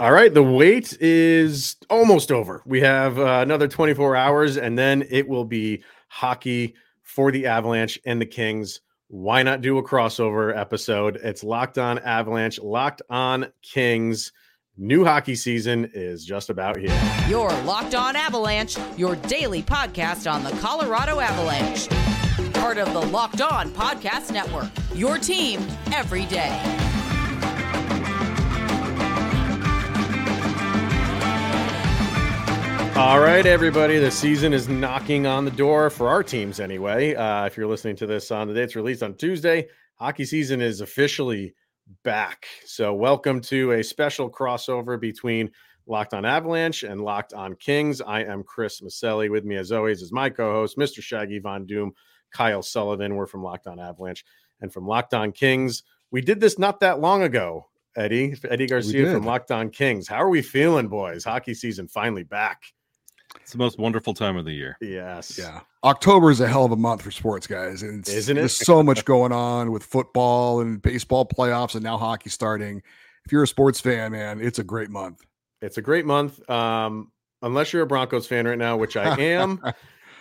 All right, the wait is almost over. We have another 24 hours, and then it will be hockey for the Avalanche and the Kings. Why not do a crossover episode? It's Locked On Avalanche, Locked On Kings. New hockey season is just about here. Your Locked On Avalanche, your daily podcast on the Colorado Avalanche. Part of the Locked On Podcast Network, your team every day. All right, everybody, the season is knocking on the door for our teams anyway. If you're listening to this on the day it's released on Tuesday, hockey season is officially back. So welcome to a special crossover between Locked On Avalanche and Locked On Kings. I am Chris Micieli. With me, as always, is my co-host, Mr. Shaggy Von Doom, Kyle Sullivan. We're from Locked On Avalanche and from Locked On Kings. We did this not that long ago, Eddie Garcia from Locked On Kings. How are we feeling, boys? Hockey season finally back. It's the most wonderful time of the year. Yes. Yeah. October is a hell of a month for sports, guys. And isn't it? There's so much going on with football and baseball playoffs and now hockey starting. If you're a sports fan, man, it's a great month. It's a great month. Unless you're a Broncos fan right now, which I am,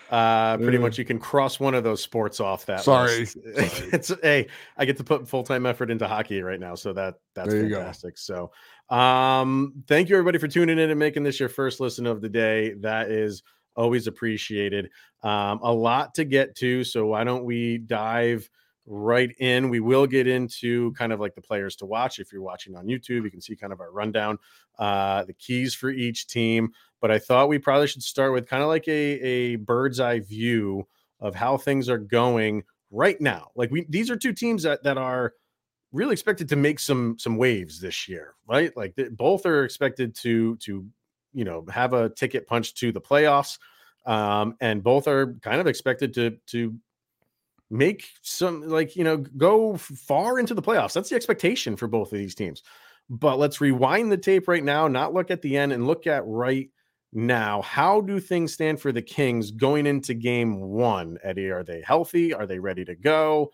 pretty much you can cross one of those sports off that list. Hey, I get to put full-time effort into hockey right now, so that's fantastic. Go. So thank you, everybody, for tuning in and making this your first listen of the day. That is always appreciated. A lot to get to, so why don't we dive right in? We will get into kind of like the players to watch. If you're watching on YouTube, you can see kind of our rundown, the keys for each team. But I thought we probably should start with kind of like a bird's eye view of how things are going right now. Like these are two teams that are really expected to make some waves this year, right? Like both are expected to have a ticket punch to the playoffs, and both are kind of expected to make some, go far into the playoffs. That's the expectation for both of these teams. But let's rewind the tape right now, not look at the end, and look at right now. How do things stand for the Kings going into game one, Eddie? Are they healthy? Are they ready to go?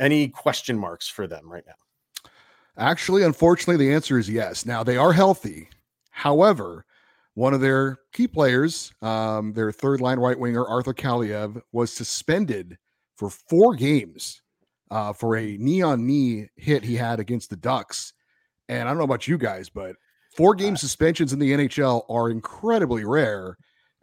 Any question marks for them right now? Actually, unfortunately, the answer is yes. Now, they are healthy. However, one of their key players, their third-line right winger, Arthur Kaliev, was suspended for 4 games for a knee-on-knee hit he had against the Ducks. And I don't know about you guys, but 4-game suspensions in the NHL are incredibly rare.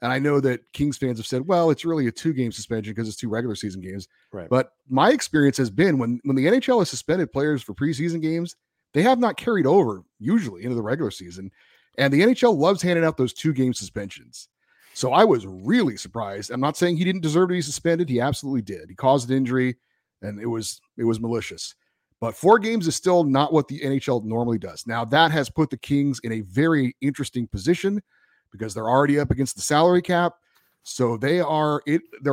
And I know that Kings fans have said, well, it's really a 2-game suspension because it's 2 regular season games. Right. But my experience has been when the NHL has suspended players for preseason games, they have not carried over usually into the regular season. And the NHL loves handing out those 2-game suspensions. So I was really surprised. I'm not saying he didn't deserve to be suspended. He absolutely did. He caused an injury, and it was malicious. But 4 games is still not what the NHL normally does. Now, that has put the Kings in a very interesting position because they're already up against the salary cap. So their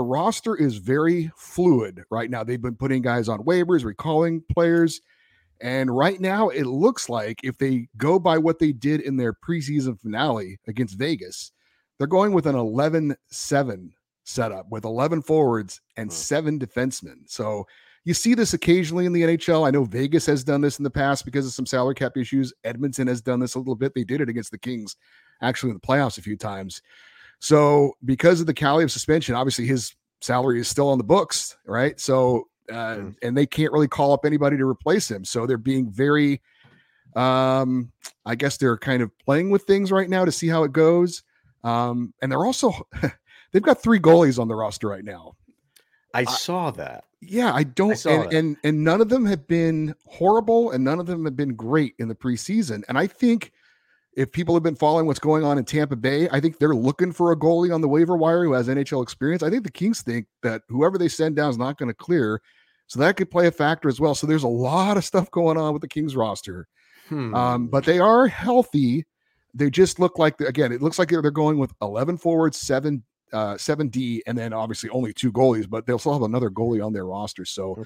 roster is very fluid right now. They've been putting guys on waivers, recalling players. And right now, it looks like if they go by what they did in their preseason finale against Vegas, they're going with an 11-7 setup with 11 forwards and 7 defensemen. So you see this occasionally in the NHL. I know Vegas has done this in the past because of some salary cap issues. Edmonton has done this a little bit. They did it against the Kings, actually, in the playoffs a few times. So because of the Kaliev suspension, obviously his salary is still on the books, right? So and they can't really call up anybody to replace him. So they're being very, I guess they're kind of playing with things right now to see how it goes. And they're also they've got 3 goalies on the roster right now. I saw that. Yeah, and none of them have been horrible and none of them have been great in the preseason. And I think if people have been following what's going on in Tampa Bay, I think they're looking for a goalie on the waiver wire who has NHL experience. I think the Kings think that whoever they send down is not going to clear. So that could play a factor as well. So there's a lot of stuff going on with the Kings roster. But they are healthy. They just look like, again, it looks like they're going with 11 forwards, 7 D, and then obviously only 2 goalies, but they'll still have another goalie on their roster. So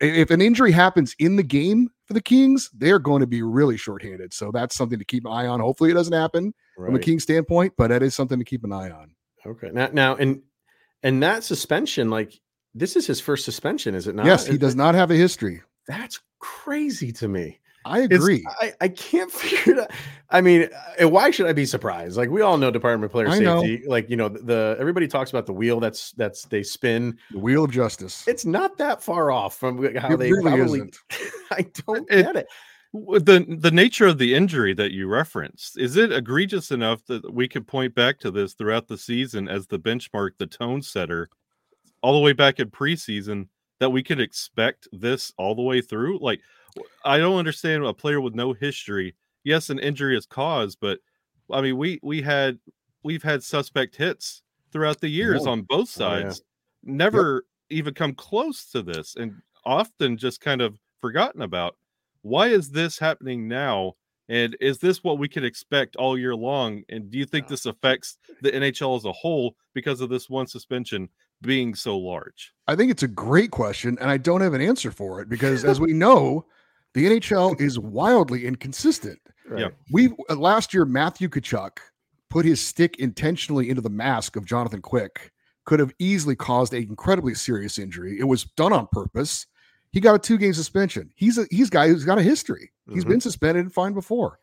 if an injury happens in the game for the Kings, they're going to be really shorthanded. So that's something to keep an eye on. Hopefully it doesn't happen from a Kings standpoint, but that is something to keep an eye on. Okay. Now and that suspension, like this is his first suspension, is it not? Yes, he does not have a history. That's crazy to me. I agree. I can't figure it out. I mean, why should I be surprised? Like, we all know Department of Player Safety. Like, you know, the everybody talks about the wheel that's they spin. The wheel of justice. It's not that far off from how it they really probably isn't. I don't get it. The nature of the injury that you referenced, is it egregious enough that we could point back to this throughout the season as the benchmark, the tone setter, all the way back in preseason, that we could expect this all the way through? Like, I don't understand a player with no history. Yes, an injury is caused, but I mean, we've had suspect hits throughout the years on both sides, never even come close to this, and often just kind of forgotten about. Why is this happening now? And is this what we could expect all year long? And do you think this affects the NHL as a whole because of this one suspension being so large? I think it's a great question, and I don't have an answer for it because, as we know, the NHL is wildly inconsistent. Right? Yeah. Last year, Matthew Tkachuk put his stick intentionally into the mask of Jonathan Quick, could have easily caused an incredibly serious injury. It was done on purpose. He got a 2-game suspension. He's a guy who's got a history. He's been suspended and fined before.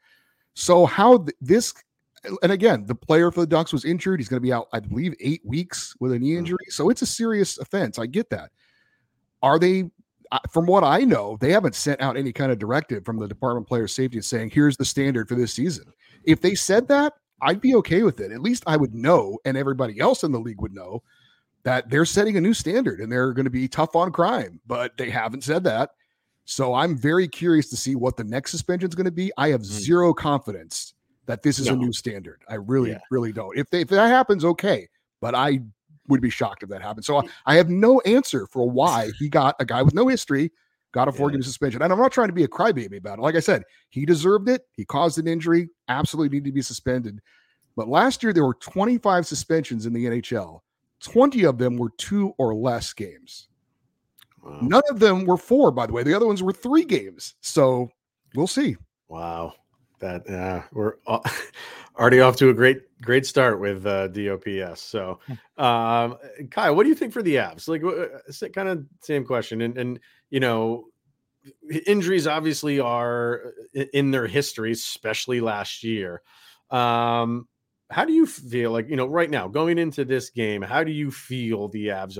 So how this, and again, the player for the Ducks was injured. He's going to be out, I believe, 8 weeks with a knee injury. So it's a serious offense. I get that. Are they, from what I know, they haven't sent out any kind of directive from the Department of Player Safety saying, here's the standard for this season. If they said that, I'd be okay with it. At least I would know, and everybody else in the league would know, that they're setting a new standard and they're going to be tough on crime, but they haven't said that. So I'm very curious to see what the next suspension is going to be. I have zero confidence that this is a new standard. I really don't. If that happens, okay. But I would be shocked if that happened. So I have no answer for why he got a guy with no history, got a 4-game suspension. And I'm not trying to be a crybaby about it. Like I said, he deserved it. He caused an injury. Absolutely needed to be suspended. But last year, there were 25 suspensions in the NHL. 20 of them were 2 or less games. Wow. None of them were 4, by the way. The other ones were 3 games. So we'll see. Wow. That we're already off to a great start with DOPS. So, Kyle, what do you think for the Avs? Like, kind of same question. And you know, injuries obviously are in their history, especially last year. How do you feel, like, you know, right now going into this game, how do you feel the Avs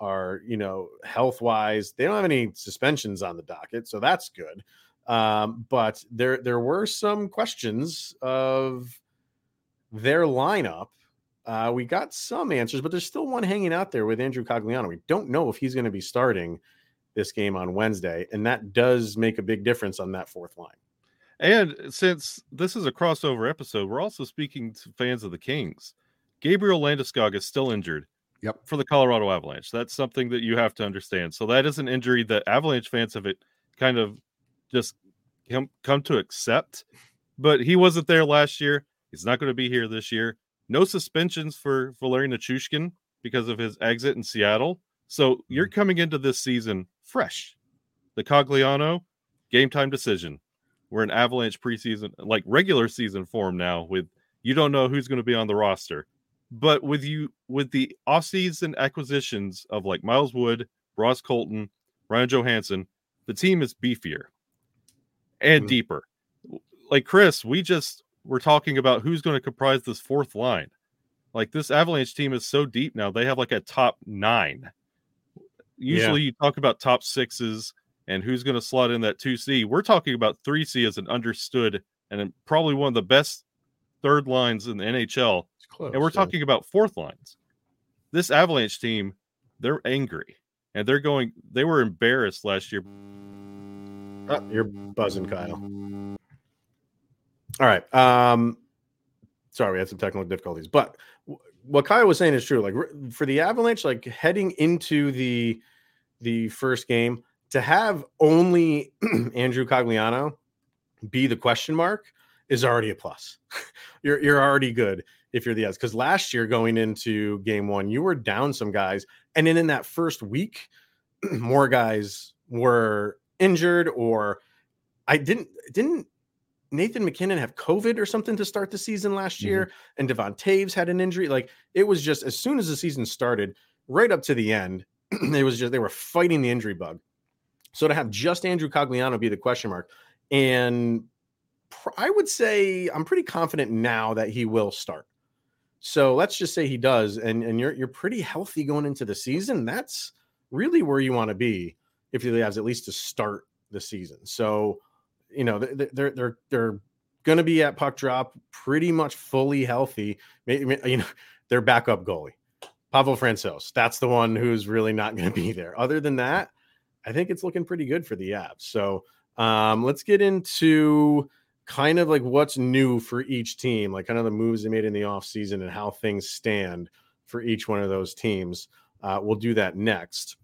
are, you know, health wise? They don't have any suspensions on the docket, so that's good. But there were some questions of their lineup. We got some answers, but there's still one hanging out there with Andrew Cogliano. We don't know if he's going to be starting this game on Wednesday, and that does make a big difference on that fourth line. And since this is a crossover episode, we're also speaking to fans of the Kings. Gabriel Landeskog is still injured for the Colorado Avalanche. That's something that you have to understand. So that is an injury that Avalanche fans have kind of just come to accept. But he wasn't there last year. He's not going to be here this year. No suspensions for Valeri Nichushkin because of his exit in Seattle. So you're coming into this season fresh. The Cogliano game time decision. We're in Avalanche preseason, like regular season form now, with you don't know who's going to be on the roster. But with the offseason acquisitions of like Miles Wood, Ross Colton, Ryan Johansson, the team is beefier and deeper. Like, Chris, we're talking about who's going to comprise this fourth line. Like, this Avalanche team is so deep now, they have like a top 9. Usually you talk about top 6s. And who's going to slot in that 2C? We're talking about 3C as an understood and probably one of the best third lines in the NHL. Close, and we're talking about fourth lines. This Avalanche team, they're angry. And they were embarrassed last year. Oh, you're buzzing, Kyle. All right. Sorry, we had some technical difficulties. But what Kyle was saying is true. Like, for the Avalanche, like, heading into the first game, to have only Andrew Cogliano be the question mark is already a plus. You're already good if you're the Avs. Because last year going into game 1, you were down some guys. And then in that first week, more guys were injured, or didn't Nathan McKinnon have COVID or something to start the season last year? And Devon Taves had an injury. Like, it was just as soon as the season started, right up to the end, it was just they were fighting the injury bug. So to have just Andrew Cogliano be the question mark, And I would say I'm pretty confident now that he will start. So let's just say he does, and you're pretty healthy going into the season. That's really where you want to be if you have at least to start the season. So, you know, they're going to be at puck drop pretty much fully healthy. You know, their backup goalie, Pavel Francouz, that's the one who's really not going to be there. Other than that, I think it's looking pretty good for the Avs. So let's get into kind of like what's new for each team, like kind of the moves they made in the offseason and how things stand for each one of those teams. We'll do that next.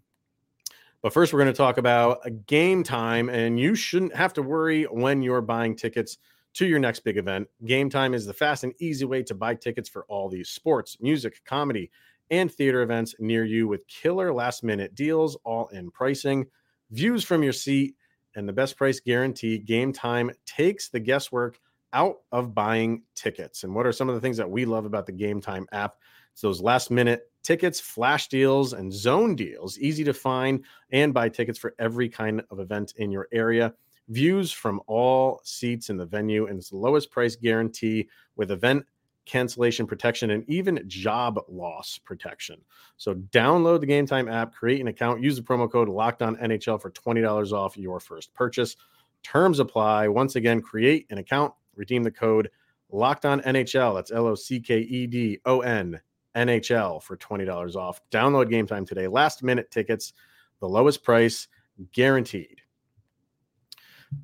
But first, we're going to talk about Game Time, and you shouldn't have to worry when you're buying tickets to your next big event. Game Time is the fast and easy way to buy tickets for all these sports, music, comedy, and theater events near you with killer last-minute deals, all-in pricing, views from your seat, and the best price guarantee. Game Time takes the guesswork out of buying tickets. And what are some of the things that we love about the Game Time app? It's those last-minute tickets, flash deals, and zone deals. Easy to find and buy tickets for every kind of event in your area. Views from all seats in the venue, and it's the lowest price guarantee with event cancellation protection and even job loss protection. So download the Game Time app, create an account, use the promo code LOCKEDONNHL for $20 off your first purchase. Terms apply. Once again, create an account, redeem the code LOCKEDONNHL. That's LOCKEDON NHL for $20 off. Download Game Time today. Last minute tickets, the lowest price guaranteed.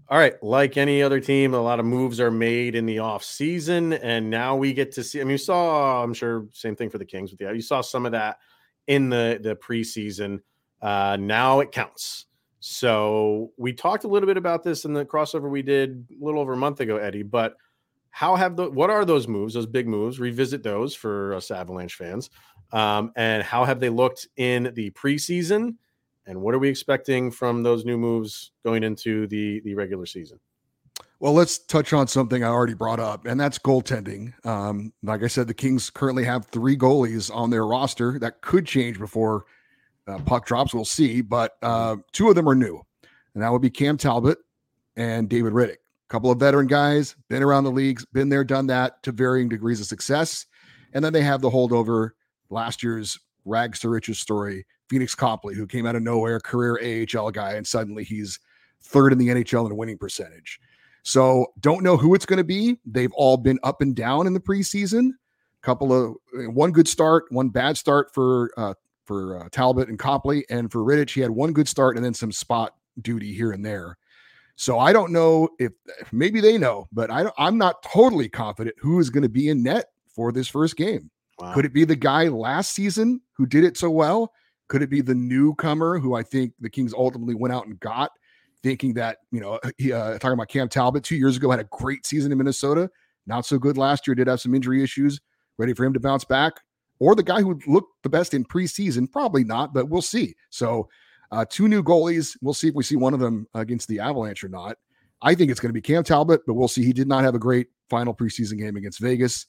All right. Like any other team, a lot of moves are made in the off season. And now we get to see, I mean, you saw, I'm sure same thing for the Kings, but you saw some of that in the preseason. Now it counts. So we talked a little bit about this in the crossover we did a little over a month ago, Eddie, but what are those moves, those big moves? Revisit those for us Avalanche fans. And how have they looked in the preseason? And what are we expecting from those new moves going into the regular season? Well, let's touch on something I already brought up, and that's goaltending. Like I said, the Kings currently have three goalies on their roster. That could change before puck drops. We'll see. But two of them are new, and that would be Cam Talbot and David Rittich. A couple of veteran guys, been around the leagues, been there, done that to varying degrees of success. And then they have the holdover last year's rags to riches story, Phoenix Copley, who came out of nowhere, career AHL guy, and suddenly he's third in the NHL in winning percentage. So don't know who it's going to be. They've all been up and down in the preseason. One good start, one bad start for Talbot and Copley, and for Rittich, he had one good start and then some spot duty here and there. So I don't know if maybe they know, but I'm not totally confident who is going to be in net for this first game. Wow. Could it be the guy last season who did it so well? Could it be the newcomer who I think the Kings ultimately went out and got, thinking that, you know, talking about Cam Talbot 2 years ago, had a great season in Minnesota, not so good last year, did have some injury issues, ready for him to bounce back? Or the guy who looked the best in preseason? Probably not, but we'll see. So two new goalies. We'll see if we see one of them against the Avalanche or not. I think it's going to be Cam Talbot, but we'll see. He did not have a great final preseason game against Vegas.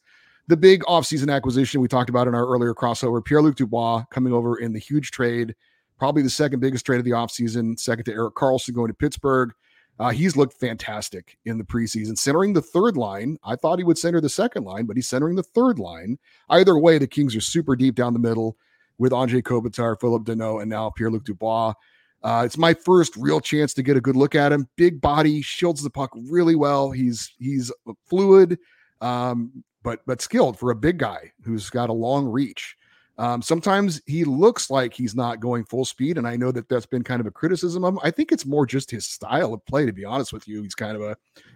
The big offseason acquisition we talked about in our earlier crossover, Pierre-Luc Dubois coming over in the huge trade, probably the second biggest trade of the offseason, second to Erik Karlsson going to Pittsburgh. He's looked fantastic in the preseason, centering the third line. I thought he would center the second line, but he's centering the third line. Either way, the Kings are super deep down the middle with Andrei Kopitar, Philip Deneau, and now Pierre-Luc Dubois. It's my first real chance to get a good look at him. Big body, shields the puck really well. He's fluid, but skilled for a big guy who's got a long reach. Sometimes he looks like he's not going full speed, and I know that's been kind of a criticism of him. I think it's more just his style of play, to be honest with you. He's kind of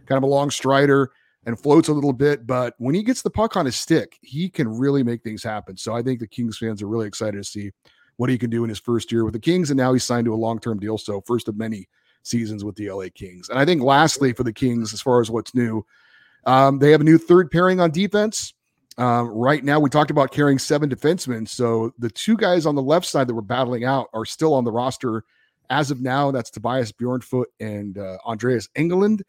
a long strider and floats a little bit, but when he gets the puck on his stick, he can really make things happen. So I think the Kings fans are really excited to see what he can do in his first year with the Kings, and now he's signed to a long-term deal, so first of many seasons with the LA Kings. And I think lastly for the Kings, as far as what's new, they have a new third pairing on defense. Right now, we talked about carrying seven defensemen, so the two guys on the left side that we're battling out are still on the roster as of now. That's Tobias Bjornfoot and Andreas Englund.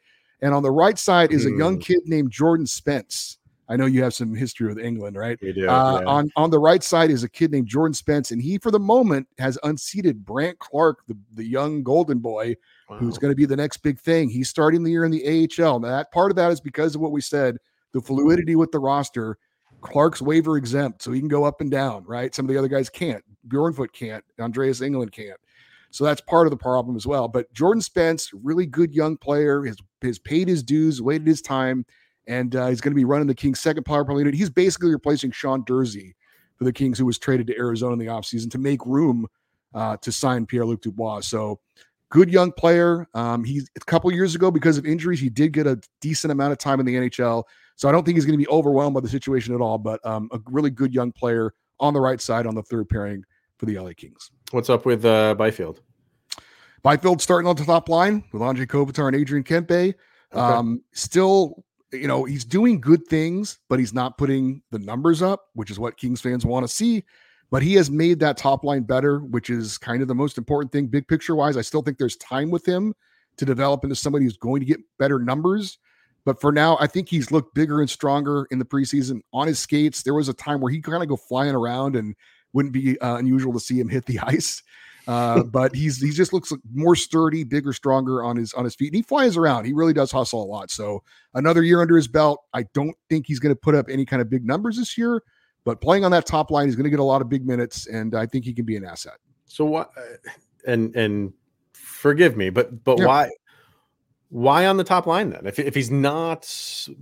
And on the right side is a young kid named Jordan Spence. I know you have some history with England, right? We do, yeah. On the right side is a kid named Jordan Spence, and he, for the moment, has unseated Brant Clark, the young golden boy, who's going to be the next big thing. He's starting the year in the AHL. Now, that part of that is because of what we said, the fluidity with the roster. Clark's waiver exempt, so he can go up and down, right? Some of the other guys can't. Bjornfoot can't. Andreas Englund can't. So that's part of the problem as well. But Jordan Spence, really good young player, has paid his dues, waited his time, and he's going to be running the Kings' second power play unit. He's basically replacing Sean Durzi for the Kings, who was traded to Arizona in the offseason to make room to sign Pierre-Luc Dubois. So good young player. He's a couple years ago, because of injuries, he did get a decent amount of time in the NHL. So I don't think he's going to be overwhelmed by the situation at all, but a really good young player on the right side on the third pairing for the LA Kings. What's up with Byfield? Byfield starting on the top line with Andrei Kopitar and Adrian Kempe. Okay. Still, you know, he's doing good things, but he's not putting the numbers up, which is what Kings fans want to see. But he has made that top line better, which is kind of the most important thing big picture-wise. I still think there's time with him to develop into somebody who's going to get better numbers. But for now, I think he's looked bigger and stronger in the preseason on his skates. There was a time where he kind of go flying around and wouldn't be unusual to see him hit the ice. But he just looks more sturdy, bigger, stronger on his feet. And he flies around. He really does hustle a lot. So another year under his belt. I don't think he's going to put up any kind of big numbers this year. But playing on that top line, he's going to get a lot of big minutes. And I think he can be an asset. So what? And forgive me, but yeah. Why on the top line then? If he's not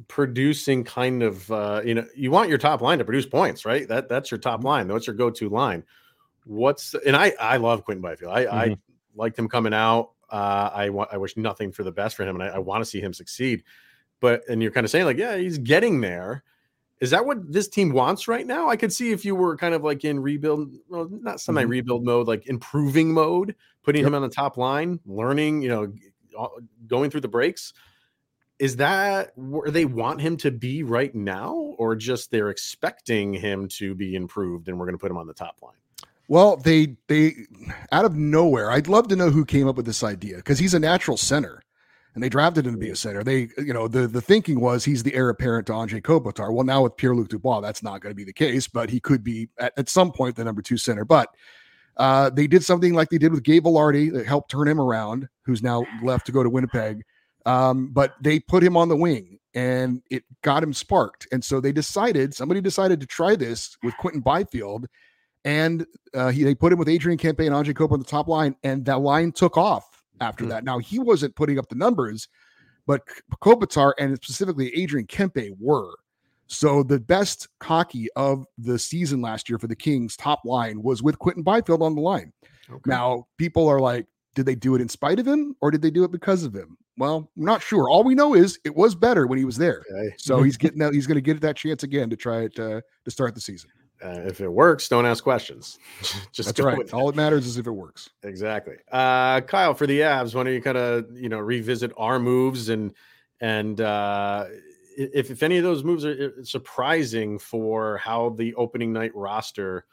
producing kind of, you know, you want your top line to produce points, right? That's your top line. That's your go-to line. I love Quentin Byfield. I liked him coming out. I wish nothing for the best for him, and I want to see him succeed. And you're kind of saying like, yeah, he's getting there. Is that what this team wants right now? I could see if you were kind of like in rebuild, well, not semi-rebuild mode, like improving mode, putting him on the top line, learning, you know, going through the breaks. Is that where they want him to be right now, or just they're expecting him to be improved and we're going to put him on the top line? Well, they out of nowhere, I'd love to know who came up with this idea, because he's a natural center and they drafted him to be a center. They, you know, the thinking was he's the heir apparent to Andrei Kopitar. Well, now with Pierre-Luc Dubois, that's not going to be the case, but he could be at some point the number two center. But they did something like they did with Gabe Velarde that helped turn him around, who's now left to go to Winnipeg. But they put him on the wing and it got him sparked. And so somebody decided to try this with Quentin Byfield, and they put him with Adrian Kempe and Andrei Kopitar on the top line, and that line took off after that. Now, he wasn't putting up the numbers, but Kopitar and specifically Adrian Kempe were. So the best hockey of the season last year for the Kings top line was with Quentin Byfield on the line. Okay. Now, people are like, did they do it in spite of him, or did they do it because of him? Well, I'm not sure. All we know is it was better when he was there. Okay. So he's going to get that chance again to try it to start the season. If it works, don't ask questions. Just that's right. All that matters is if it works. Exactly. Kyle, for the Avs, why don't you kind of, you know, revisit our moves and if any of those moves are surprising for how the opening night roster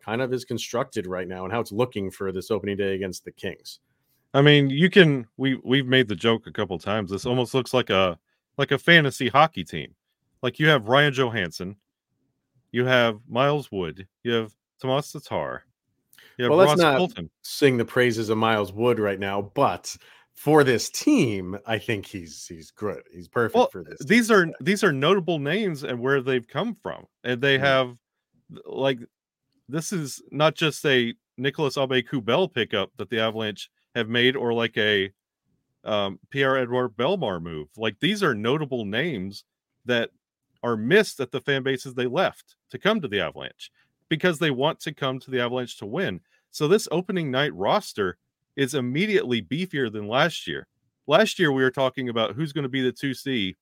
kind of is constructed right now and how it's looking for this opening day against the Kings. I mean, we've made the joke a couple times. This almost looks like a fantasy hockey team. Like, you have Ryan Johansson, you have Miles Wood, you have Tomas Tatar, you have Ross Colton. Sing the praises of Miles Wood right now, but for this team, I think he's good. He's perfect for this team. These are notable names and where they've come from. And they have, like, this is not just a Nicolas Aubé-Kubel pickup that the Avalanche have made, or like a Pierre-Edouard Bellemare move. Like, these are notable names that are missed at the fan bases they left to come to the Avalanche, because they want to come to the Avalanche to win. So this opening night roster is immediately beefier than last year. Last year, we were talking about who's going to be the 2C.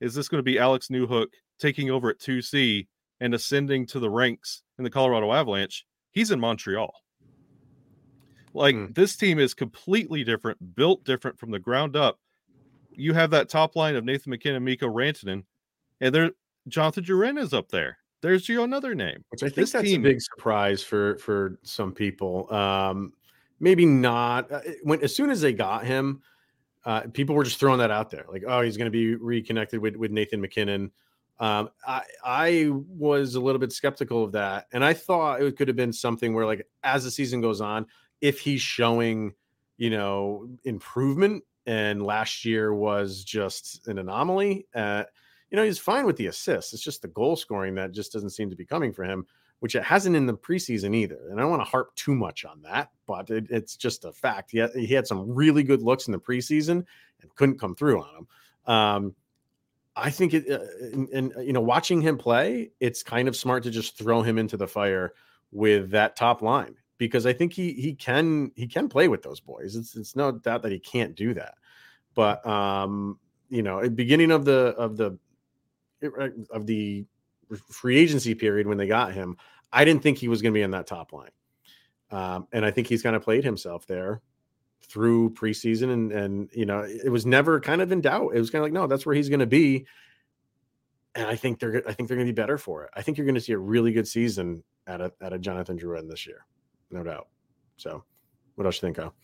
Is this going to be Alex Newhook taking over at 2C and ascending to the ranks in the Colorado Avalanche? He's in Montreal. Like, this team is completely different, built different from the ground up. You have that top line of Nathan McKinnon, Mikko Rantanen, and there Jonathan Drouin is up there. There's another name. Which I think this that's team, a big surprise for some people. Maybe not. As soon as they got him, people were just throwing that out there. Like, oh, he's going to be reconnected with Nathan McKinnon. I was a little bit skeptical of that. And I thought it could have been something where, like, as the season goes on, if he's showing you know, improvement. And last year was just an anomaly. You know, he's fine with the assists. It's just the goal scoring that just doesn't seem to be coming for him, which it hasn't in the preseason either. And I don't want to harp too much on that, but it's just a fact. He had some really good looks in the preseason and couldn't come through on them. I think it, you know, watching him play, it's kind of smart to just throw him into the fire with that top line, because I think he can play with those boys. It's no doubt that he can't do that. But you know, at beginning of the free agency period when they got him, I didn't think he was going to be in that top line, and I think he's kind of played himself there through preseason, and you know, it was never kind of in doubt. It was kind of like, no, that's where he's going to be. And I think they're going to be better for it. I think you're going to see a really good season out of Jonathan Drouin this year, no doubt. So, what else you think, Kyle?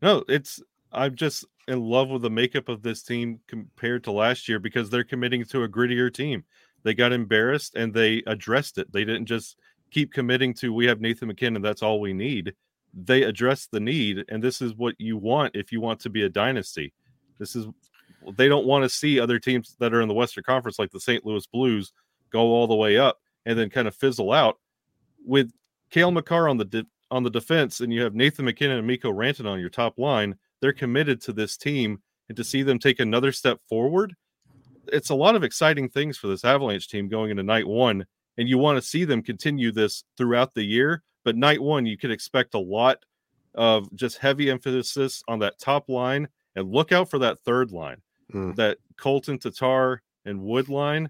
No, I'm just in love with the makeup of this team compared to last year, because they're committing to a grittier team. They got embarrassed and they addressed it. They didn't just keep committing to, we have Nathan McKinnon, that's all we need. They addressed the need, and this is what you want if you want to be a dynasty. They don't want to see other teams that are in the Western Conference, like the St. Louis Blues, go all the way up and then kind of fizzle out. With Cale Makar on the defense, and you have Nathan McKinnon and Mikko Rantanen on your top line, they're committed to this team, and to see them take another step forward, it's a lot of exciting things for this Avalanche team going into night one, and you want to see them continue this throughout the year. But night one, you could expect a lot of just heavy emphasis on that top line, and look out for that third line, that Colton, Tatar, and Wood line.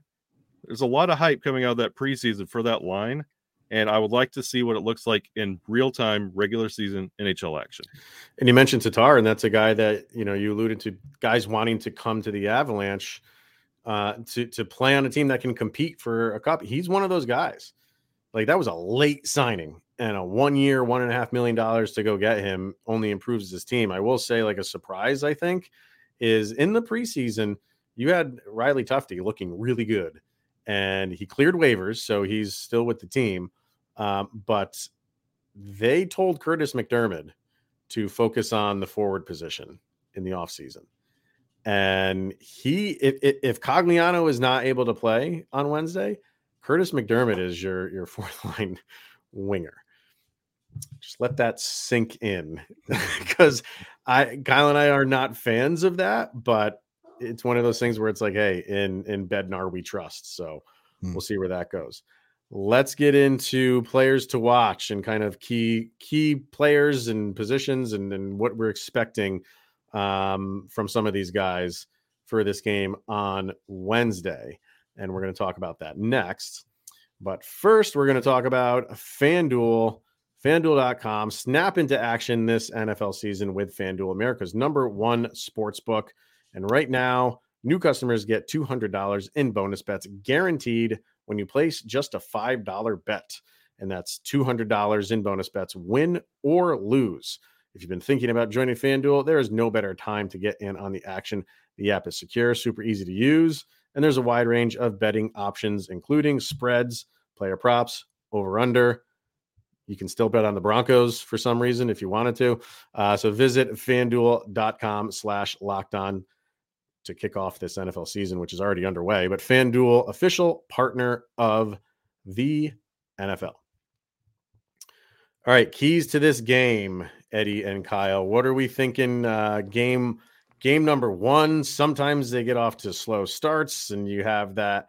There's a lot of hype coming out of that preseason for that line, and I would like to see what it looks like in real-time, regular season NHL action. And you mentioned Tatar, and that's a guy that, you know, you alluded to guys wanting to come to the Avalanche to play on a team that can compete for a cup. He's one of those guys. Like, that was a late signing, and a one-year, $1.5 million to go get him only improves this team. I will say, like, a surprise, I think, is in the preseason, you had Riley Tufte looking really good, and he cleared waivers, so he's still with the team. But they told Kurtis MacDermid to focus on the forward position in the offseason. And if Cogliano is not able to play on Wednesday, Kurtis MacDermid is your fourth line winger. Just let that sink in, because Kyle and I are not fans of that, but it's one of those things where it's like, hey, in Bednar we trust. So we'll see where that goes. Let's get into players to watch and kind of key players and positions and what we're expecting from some of these guys for this game on Wednesday. And we're going to talk about that next. But first, we're going to talk about FanDuel, FanDuel.com. Snap into action this NFL season with FanDuel, America's #1 sportsbook. And right now, new customers get $200 in bonus bets guaranteed when you place just a $5 bet. And that's $200 in bonus bets, win or lose. If you've been thinking about joining FanDuel, there is no better time to get in on the action. The app is secure, super easy to use, and there's a wide range of betting options, including spreads, player props, over-under. You can still bet on the Broncos for some reason if you wanted to. So visit FanDuel.com/LockedOn to kick off this NFL season, which is already underway. But FanDuel, official partner of the NFL. All right, keys to this game, Eddie and Kyle. What are we thinking? Game number one, sometimes they get off to slow starts, and you have that,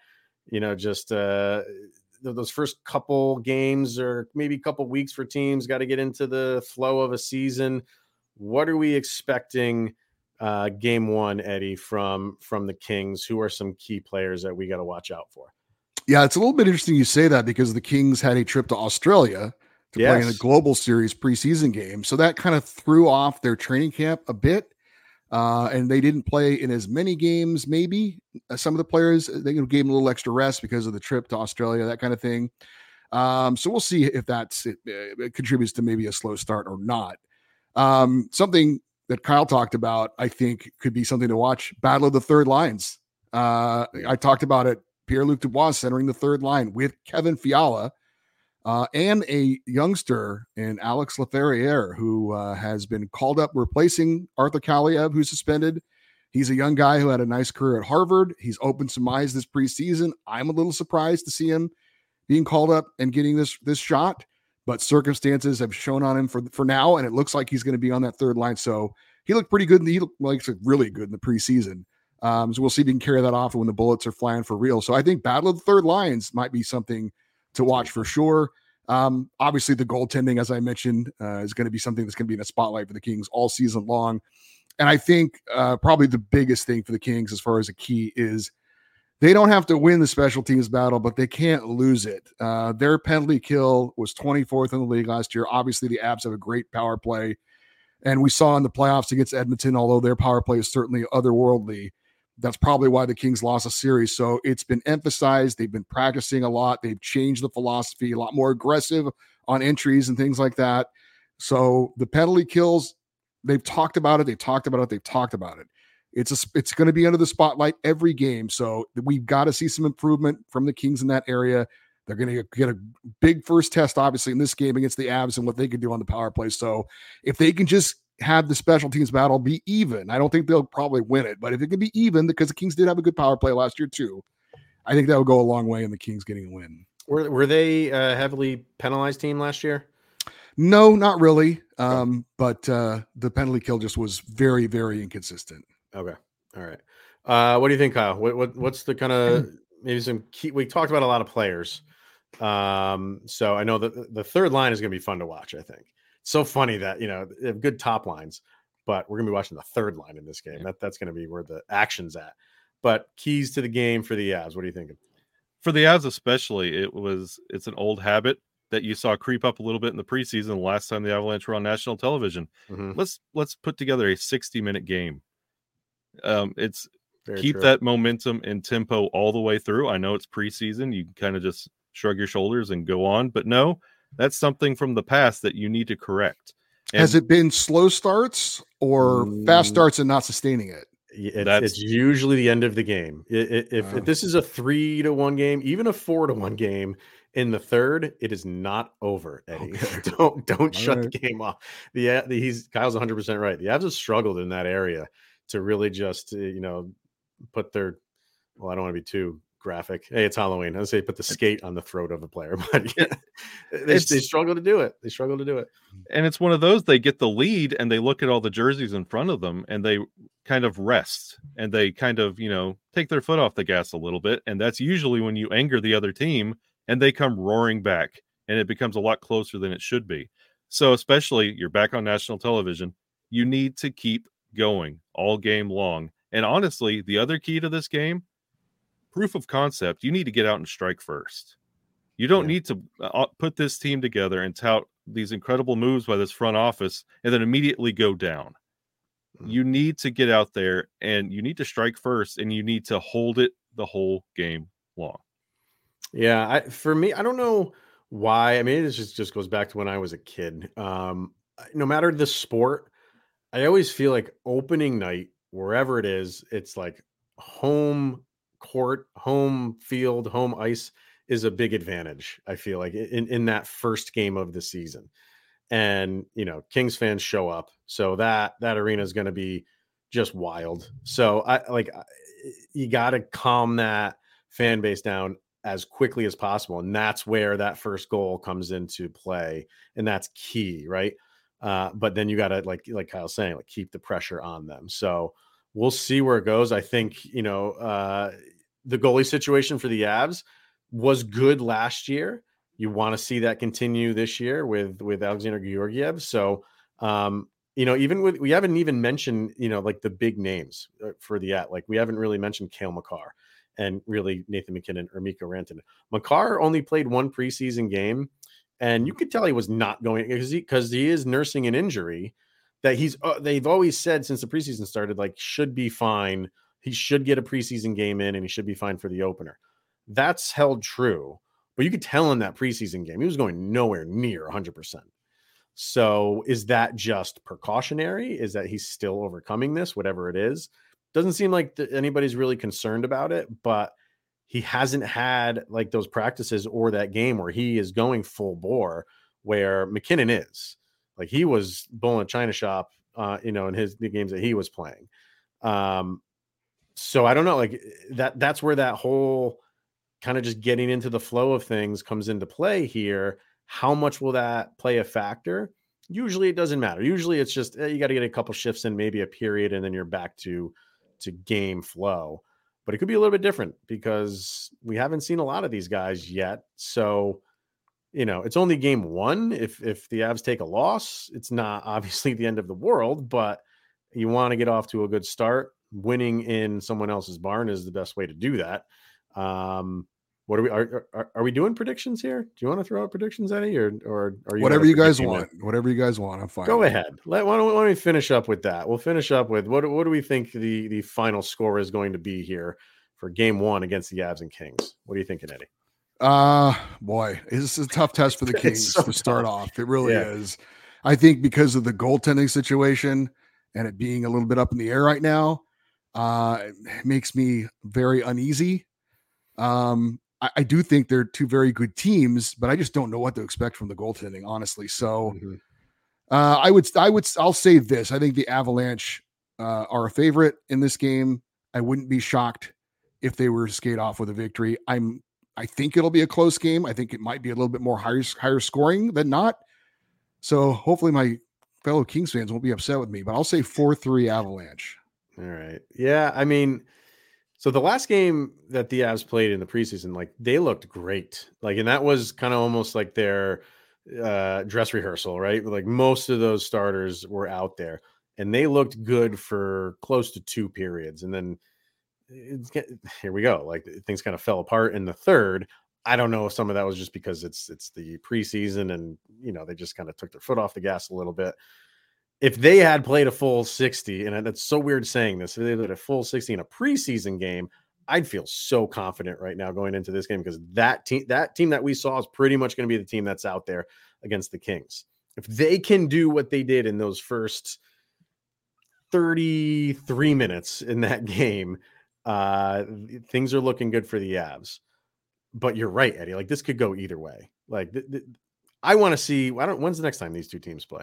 you know, just those first couple games or maybe a couple weeks for teams got to get into the flow of a season. What are we expecting game one, Eddie, from the Kings? Who are some key players that we got to watch out for? Yeah, it's a little bit interesting you say that, because the Kings had a trip to Australia to play in a Global Series preseason game. So that kind of threw off their training camp a bit. And they didn't play in as many games, maybe. Some of the players, they gave them a little extra rest because of the trip to Australia, that kind of thing. So we'll see if it contributes to maybe a slow start or not. Something that Kyle talked about, I think, could be something to watch. Battle of the third lines. I talked about it. Pierre-Luc Dubois centering the third line with Kevin Fiala. and a youngster in Alex Laferriere, who has been called up replacing Arthur Kaliev, who's suspended. He's a young guy who had a nice career at Harvard. He's opened some eyes this preseason. I'm a little surprised to see him being called up and getting this shot, but circumstances have shown on him for now, and it looks like he's going to be on that third line. So he looked pretty good. He looks really good in the preseason. So we'll see if he can carry that off when the bullets are flying for real. So I think battle of the third lines might be something to watch for sure. Obviously the goaltending, as I mentioned, is going to be something that's going to be in the spotlight for the Kings all season long. And I think probably the biggest thing for the Kings as far as a key is they don't have to win the special teams battle, but they can't lose it. Their penalty kill was 24th in the league last year. Obviously the Abs have a great power play. And we saw in the playoffs against Edmonton, although their power play is certainly otherworldly, that's probably why the Kings lost a series. So it's been emphasized. They've been practicing a lot. They've changed the philosophy, a lot more aggressive on entries and things like that. So the penalty kills, they've talked about it. It's going to be under the spotlight every game. So we've got to see some improvement from the Kings in that area. They're going to get a big first test, obviously, in this game against the Avs and what they can do on the power play. So if they can just have the special teams battle be even, I don't think they'll probably win it, but if it can be even, because the Kings did have a good power play last year too, I think that would go a long way in the Kings getting a win. Were they a heavily penalized team last year? No, not really. But the penalty kill just was very, very inconsistent. Okay. All right. What do you think, Kyle? What's the kind of maybe some key? We talked about a lot of players. So I know that the third line is going to be fun to watch. I think it's so funny that, you know, they have good top lines, but we're going to be watching the third line in this game. That's going to be where the action's at. But keys to the game for the Avs. What are you thinking? For the Avs especially, it's an old habit that you saw creep up a little bit in the preseason the last time the Avalanche were on national television. Mm-hmm. Let's put together a 60-minute game. It's very keep true. That momentum and tempo all the way through. I know it's preseason. You kind of just shrug your shoulders and go on, but no, that's something from the past that you need to correct. And has it been slow starts or fast starts and not sustaining it? It's usually the end of the game. If this is a 3-1 game, even a 4-1 game in the third, it is not over, Eddie. Okay. Don't shut the game off. Kyle's 100% right. The Avs have struggled in that area to really just, put their, I don't want to be too graphic. Hey, it's Halloween. I would say put the skate on the throat of a player, but yeah, they struggle to do it. And it's one of those, they get the lead and they look at all the jerseys in front of them and they kind of rest and they kind of, take their foot off the gas a little bit. And that's usually when you anger the other team and they come roaring back and it becomes a lot closer than it should be. So especially you're back on national television, you need to keep going all game long. And honestly, the other key to this game, proof of concept, you need to get out and strike first. You don't need to put this team together and tout these incredible moves by this front office and then immediately go down. You need to get out there and you need to strike first and you need to hold it the whole game long. Yeah, for me, I don't know why. I mean, it just goes back to when I was a kid. No matter the sport, I always feel like opening night, wherever it is, it's like home court, home field, home ice is a big advantage, I feel like, in that first game of the season. And, Kings fans show up. So that arena is going to be just wild. So you got to calm that fan base down as quickly as possible. And that's where that first goal comes into play. And that's key, right? But then you got to, like Kyle's saying, keep the pressure on them. So we'll see where it goes. I think, the goalie situation for the Avs was good last year. You want to see that continue this year with Alexander Georgiev. So, we haven't even mentioned, the big names for the at. We haven't really mentioned Cale Makar and really Nathan McKinnon or Mikko Rantanen. Makar only played one preseason game. And you could tell he was not going because he is nursing an injury that they've always said since the preseason started, should be fine. He should get a preseason game in and he should be fine for the opener. That's held true. But you could tell in that preseason game, he was going nowhere near 100%. So is that just precautionary? Is that he's still overcoming this, whatever it is? Doesn't seem like anybody's really concerned about it, but he hasn't had like those practices or that game where he is going full bore, where McKinnon is. Like, he was bowling a China shop, in the games that he was playing. So I don't know, like that's where that whole kind of just getting into the flow of things comes into play here. How much will that play a factor? Usually it doesn't matter. Usually it's just, you got to get a couple shifts in, maybe a period, and then you're back to game flow. But it could be a little bit different because we haven't seen a lot of these guys yet. So, it's only game one. If the Avs take a loss, it's not obviously the end of the world, but you want to get off to a good start. Winning in someone else's barn is the best way to do that. What are we doing predictions here? Do you want to throw out predictions, Eddie, or are you whatever you guys want? Whatever you guys want, I'm fine. Go ahead. Why don't we finish up with that? We'll finish up with what do we think the final score is going to be here for game one against the Avs and Kings? What are you thinking, Eddie? Boy, this is a tough test for the Kings to start off. It really is. I think because of the goaltending situation and it being a little bit up in the air right now, it makes me very uneasy. I do think they're two very good teams, but I just don't know what to expect from the goaltending, honestly. So I'll say this. I think the Avalanche are a favorite in this game. I wouldn't be shocked if they were to skate off with a victory. I think it'll be a close game. I think it might be a little bit more higher scoring than not. So hopefully my fellow Kings fans won't be upset with me, but I'll say 4-3 Avalanche. All right. Yeah. I mean, so the last game that the Avs played in the preseason, like, they looked great. Like, and that was kind of almost like their dress rehearsal, right? Like, most of those starters were out there and they looked good for close to two periods. And then here we go. Like, things kind of fell apart in the third. I don't know if some of that was just because it's the preseason and, they just kind of took their foot off the gas a little bit. If they had played a full 60, and that's so weird saying this, if they did a full 60 in a preseason game, I'd feel so confident right now going into this game, because that team that we saw is pretty much going to be the team that's out there against the Kings. If they can do what they did in those first 33 minutes in that game, things are looking good for the Avs. But you're right, Eddie. Like, this could go either way. Like, I want to see. When's the next time these two teams play?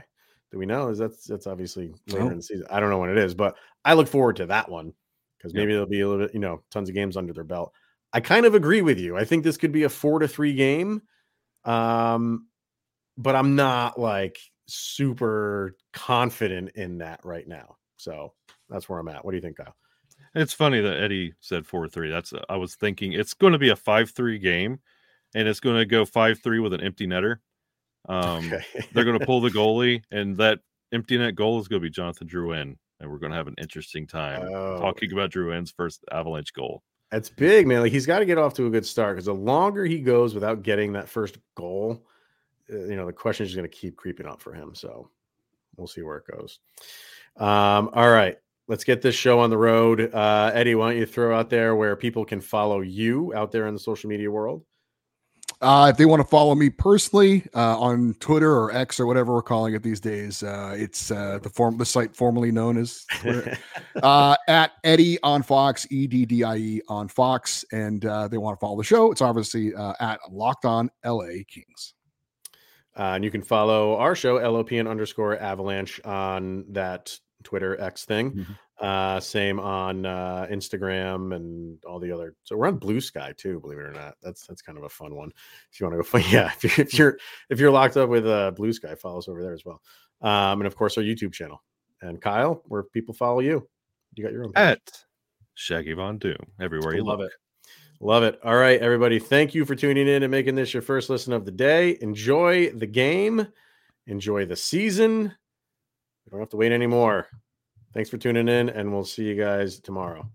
Do we know? Is that's obviously later in the season. I don't know when it is, but I look forward to that one because maybe there'll be a little bit, tons of games under their belt. I kind of agree with you. I think this could be a 4-3 game. But I'm not like super confident in that right now. So that's where I'm at. What do you think, Kyle? It's funny that Eddie said 4-3. I was thinking it's going to be a 5-3 game and it's going to go 5-3 with an empty netter. They're going to pull the goalie, and that empty net goal is going to be Jonathan Drouin, and we're going to have an interesting time talking about Drouin's first Avalanche goal. That's big, man. Like, he's got to get off to a good start, because the longer he goes without getting that first goal, the question is going to keep creeping up for him. So we'll see where it goes. All right, let's get this show on the road. Eddie, why don't you throw out there where people can follow you out there in the social media world? If they want to follow me personally on Twitter or X or whatever we're calling it these days, it's the site formerly known as Twitter, at Eddie on Fox, EDDIE on Fox. And they want to follow the show, it's obviously at Locked On LA Kings. And you can follow our show, LOPN_Avalanche, on that Twitter X thing. Same on Instagram and all the other. So we're on Blue Sky too, believe it or not. That's kind of a fun one. If you want to go find, if you're locked up with Blue Sky, follow us over there as well. And of course our YouTube channel. And Kyle, where people follow you, you got your own page. At Shaggy Von Doom everywhere. You love it. All right, everybody, thank you for tuning in and making this your first listen of the day. Enjoy the game, enjoy the season. We don't have to wait anymore. Thanks for tuning in, and we'll see you guys tomorrow.